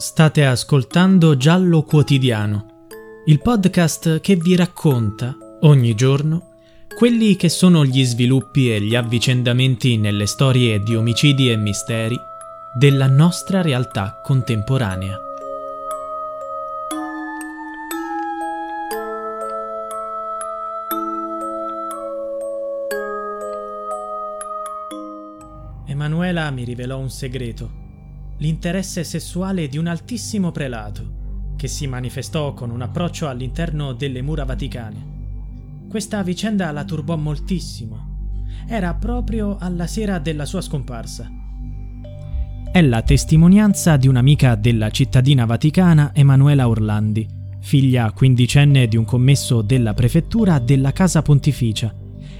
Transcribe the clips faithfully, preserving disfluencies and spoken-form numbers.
State ascoltando Giallo Quotidiano, il podcast che vi racconta, ogni giorno, quelli che sono gli sviluppi e gli avvicendamenti nelle storie di omicidi e misteri della nostra realtà contemporanea. Emanuela mi rivelò un segreto. L'interesse sessuale di un altissimo prelato, che si manifestò con un approccio all'interno delle mura vaticane. Questa vicenda la turbò moltissimo. Era proprio alla sera della sua scomparsa. È la testimonianza di un'amica della cittadina vaticana Emanuela Orlandi, figlia quindicenne di un commesso della prefettura della Casa Pontificia,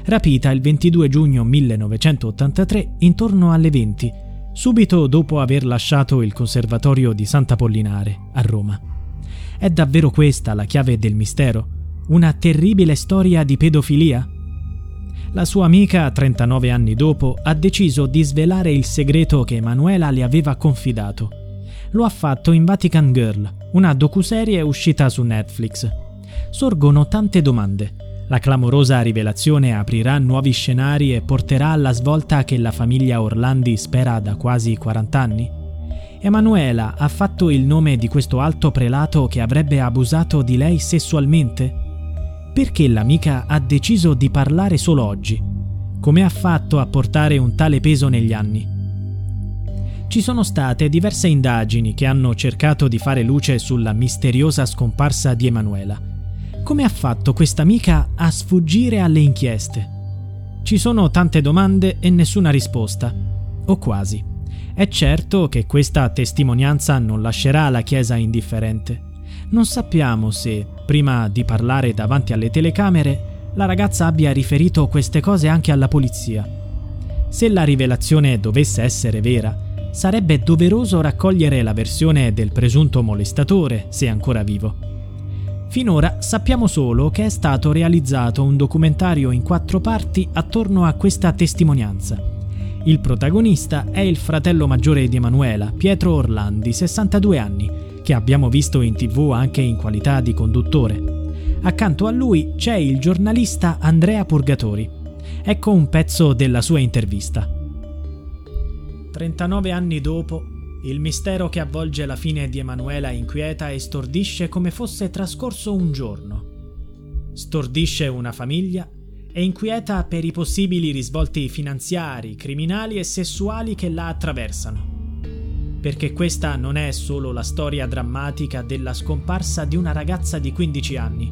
rapita il ventidue giugno millenovecentottantatré intorno alle venti, subito dopo aver lasciato il Conservatorio di Sant'Apollinare, a Roma. È davvero questa la chiave del mistero? Una terribile storia di pedofilia? La sua amica, trentanove anni dopo, ha deciso di svelare il segreto che Emanuela le aveva confidato. Lo ha fatto in Vatican Girl, una docuserie uscita su Netflix. Sorgono tante domande. La clamorosa rivelazione aprirà nuovi scenari e porterà alla svolta che la famiglia Orlandi spera da quasi quarant'anni? Emanuela ha fatto il nome di questo alto prelato che avrebbe abusato di lei sessualmente? Perché l'amica ha deciso di parlare solo oggi? Come ha fatto a portare un tale peso negli anni? Ci sono state diverse indagini che hanno cercato di fare luce sulla misteriosa scomparsa di Emanuela. Come ha fatto questa amica a sfuggire alle inchieste? Ci sono tante domande e nessuna risposta, o quasi. È certo che questa testimonianza non lascerà la Chiesa indifferente. Non sappiamo se, prima di parlare davanti alle telecamere, la ragazza abbia riferito queste cose anche alla polizia. Se la rivelazione dovesse essere vera, sarebbe doveroso raccogliere la versione del presunto molestatore, se ancora vivo. Finora sappiamo solo che è stato realizzato un documentario in quattro parti attorno a questa testimonianza. Il protagonista è il fratello maggiore di Emanuela, Pietro Orlandi, sessantadue anni, che abbiamo visto in tivù anche in qualità di conduttore. Accanto a lui c'è il giornalista Andrea Purgatori. Ecco un pezzo della sua intervista. trentanove anni dopo, il mistero che avvolge la fine di Emanuela inquieta e stordisce come fosse trascorso un giorno. Stordisce una famiglia e inquieta per i possibili risvolti finanziari, criminali e sessuali che la attraversano. Perché questa non è solo la storia drammatica della scomparsa di una ragazza di quindici anni,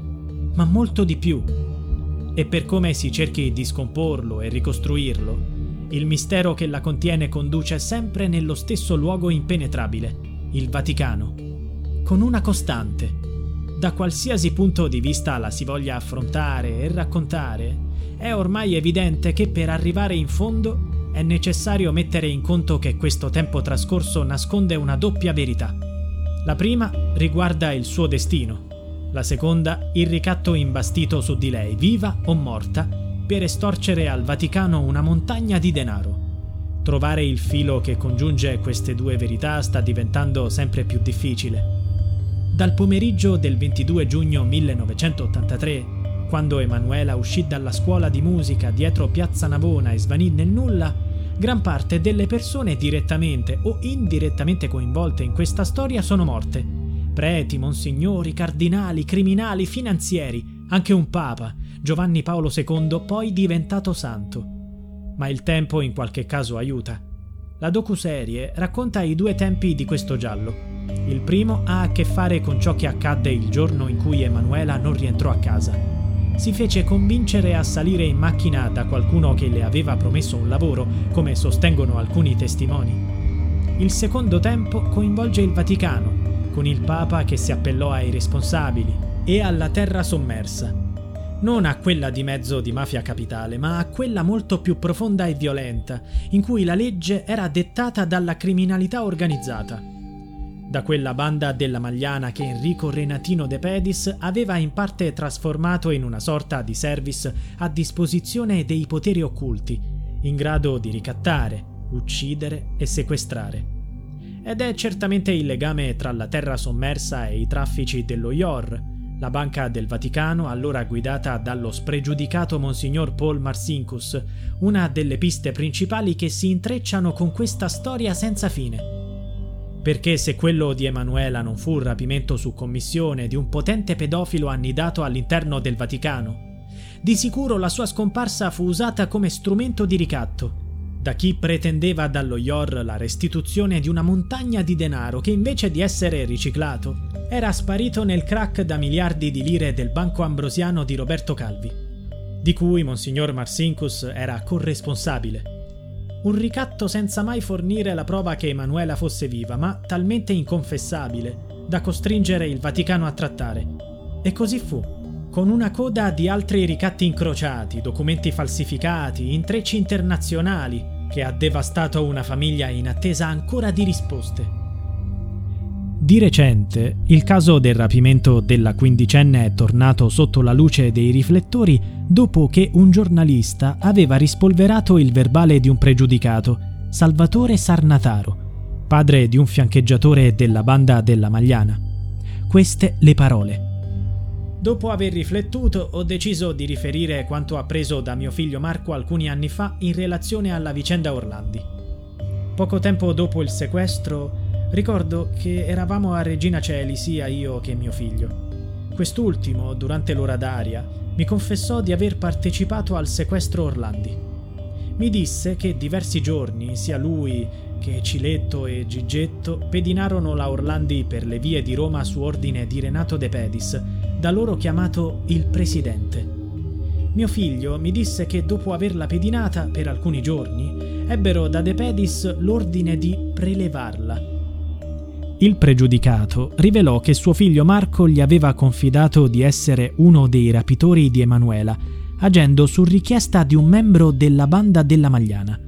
ma molto di più. E per come si cerchi di scomporlo e ricostruirlo, il mistero che la contiene conduce sempre nello stesso luogo impenetrabile, il Vaticano, con una costante. Da qualsiasi punto di vista la si voglia affrontare e raccontare, è ormai evidente che per arrivare in fondo è necessario mettere in conto che questo tempo trascorso nasconde una doppia verità. La prima riguarda il suo destino, la seconda il ricatto imbastito su di lei, viva o morta, per estorcere al Vaticano una montagna di denaro. Trovare il filo che congiunge queste due verità sta diventando sempre più difficile. Dal pomeriggio del ventidue giugno millenovecentottantatré, quando Emanuela uscì dalla scuola di musica dietro Piazza Navona e svanì nel nulla, gran parte delle persone direttamente o indirettamente coinvolte in questa storia sono morte. Preti, monsignori, cardinali, criminali, finanzieri, anche un papa, Giovanni Paolo secondo, poi diventato santo. Ma il tempo in qualche caso aiuta. La docuserie racconta i due tempi di questo giallo. Il primo ha a che fare con ciò che accadde il giorno in cui Emanuela non rientrò a casa. Si fece convincere a salire in macchina da qualcuno che le aveva promesso un lavoro, come sostengono alcuni testimoni. Il secondo tempo coinvolge il Vaticano, con il papa che si appellò ai responsabili, e alla terra sommersa. Non a quella di mezzo di mafia capitale, ma a quella molto più profonda e violenta, in cui la legge era dettata dalla criminalità organizzata. Da quella banda della Magliana che Enrico Renatino de Pedis aveva in parte trasformato in una sorta di service a disposizione dei poteri occulti, in grado di ricattare, uccidere e sequestrare. ed è certamente il legame tra la terra sommersa e i traffici dello Ior, la Banca del Vaticano allora guidata dallo spregiudicato Monsignor Paul Marcinkus, una delle piste principali che si intrecciano con questa storia senza fine. Perché se quello di Emanuela non fu un rapimento su commissione di un potente pedofilo annidato all'interno del Vaticano, di sicuro la sua scomparsa fu usata come strumento di ricatto da chi pretendeva dallo Ior la restituzione di una montagna di denaro che invece di essere riciclato era sparito nel crack da miliardi di lire del banco ambrosiano di Roberto Calvi, di cui Monsignor Marcinkus era corresponsabile. Un ricatto senza mai fornire la prova che Emanuela fosse viva, ma talmente inconfessabile da costringere il Vaticano a trattare. E così fu, con una coda di altri ricatti incrociati, documenti falsificati, intrecci internazionali, che ha devastato una famiglia in attesa ancora di risposte. Di recente, il caso del rapimento della quindicenne è tornato sotto la luce dei riflettori dopo che un giornalista aveva rispolverato il verbale di un pregiudicato, Salvatore Sarnataro, padre di un fiancheggiatore della banda della Magliana. Queste le parole. Dopo aver riflettuto, ho deciso di riferire quanto appreso da mio figlio Marco alcuni anni fa in relazione alla vicenda Orlandi. Poco tempo dopo il sequestro, ricordo che eravamo a Regina Coeli sia io che mio figlio. Quest'ultimo, durante l'ora d'aria, mi confessò di aver partecipato al sequestro Orlandi. Mi disse che diversi giorni sia lui che Ciletto e Gigetto pedinarono la Orlandi per le vie di Roma su ordine di Renato de Pedis, da loro chiamato il presidente. Mio figlio mi disse che dopo averla pedinata per alcuni giorni ebbero da de Pedis l'ordine di prelevarla. Il pregiudicato rivelò che suo figlio Marco gli aveva confidato di essere uno dei rapitori di Emanuela, agendo su richiesta di un membro della banda della Magliana.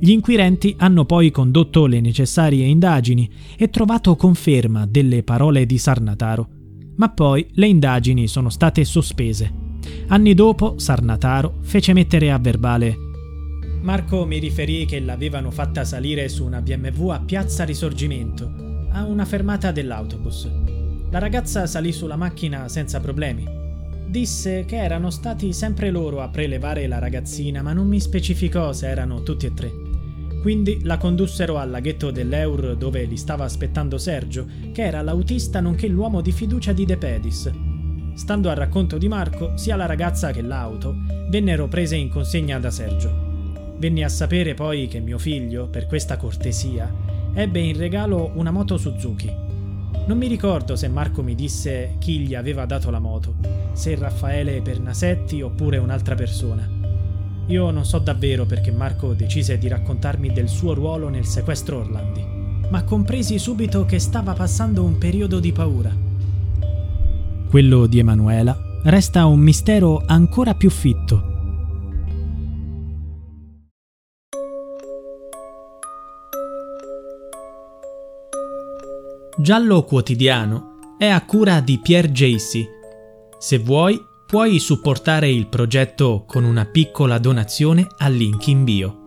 Gli inquirenti hanno poi condotto le necessarie indagini e trovato conferma delle parole di Sarnataro, ma poi le indagini sono state sospese. Anni dopo Sarnataro fece mettere a verbale: Marco mi riferì che l'avevano fatta salire su una B M W a Piazza Risorgimento, a una fermata dell'autobus. La ragazza salì sulla macchina senza problemi. Disse che erano stati sempre loro a prelevare la ragazzina, ma non mi specificò se erano tutti e tre. Quindi la condussero al laghetto dell'Eur dove li stava aspettando Sergio, che era l'autista nonché l'uomo di fiducia di De Pedis. Stando al racconto di Marco, sia la ragazza che l'auto vennero prese in consegna da Sergio. Venni a sapere poi che mio figlio, per questa cortesia, ebbe in regalo una moto Suzuki. Non mi ricordo se Marco mi disse chi gli aveva dato la moto, se Raffaele Pernasetti oppure un'altra persona. Io non so davvero perché Marco decise di raccontarmi del suo ruolo nel sequestro Orlandi, ma compresi subito che stava passando un periodo di paura. Quello di Emanuela resta un mistero ancora più fitto. Giallo Quotidiano è a cura di Pier Jacy. Se vuoi, puoi supportare il progetto con una piccola donazione al link in bio.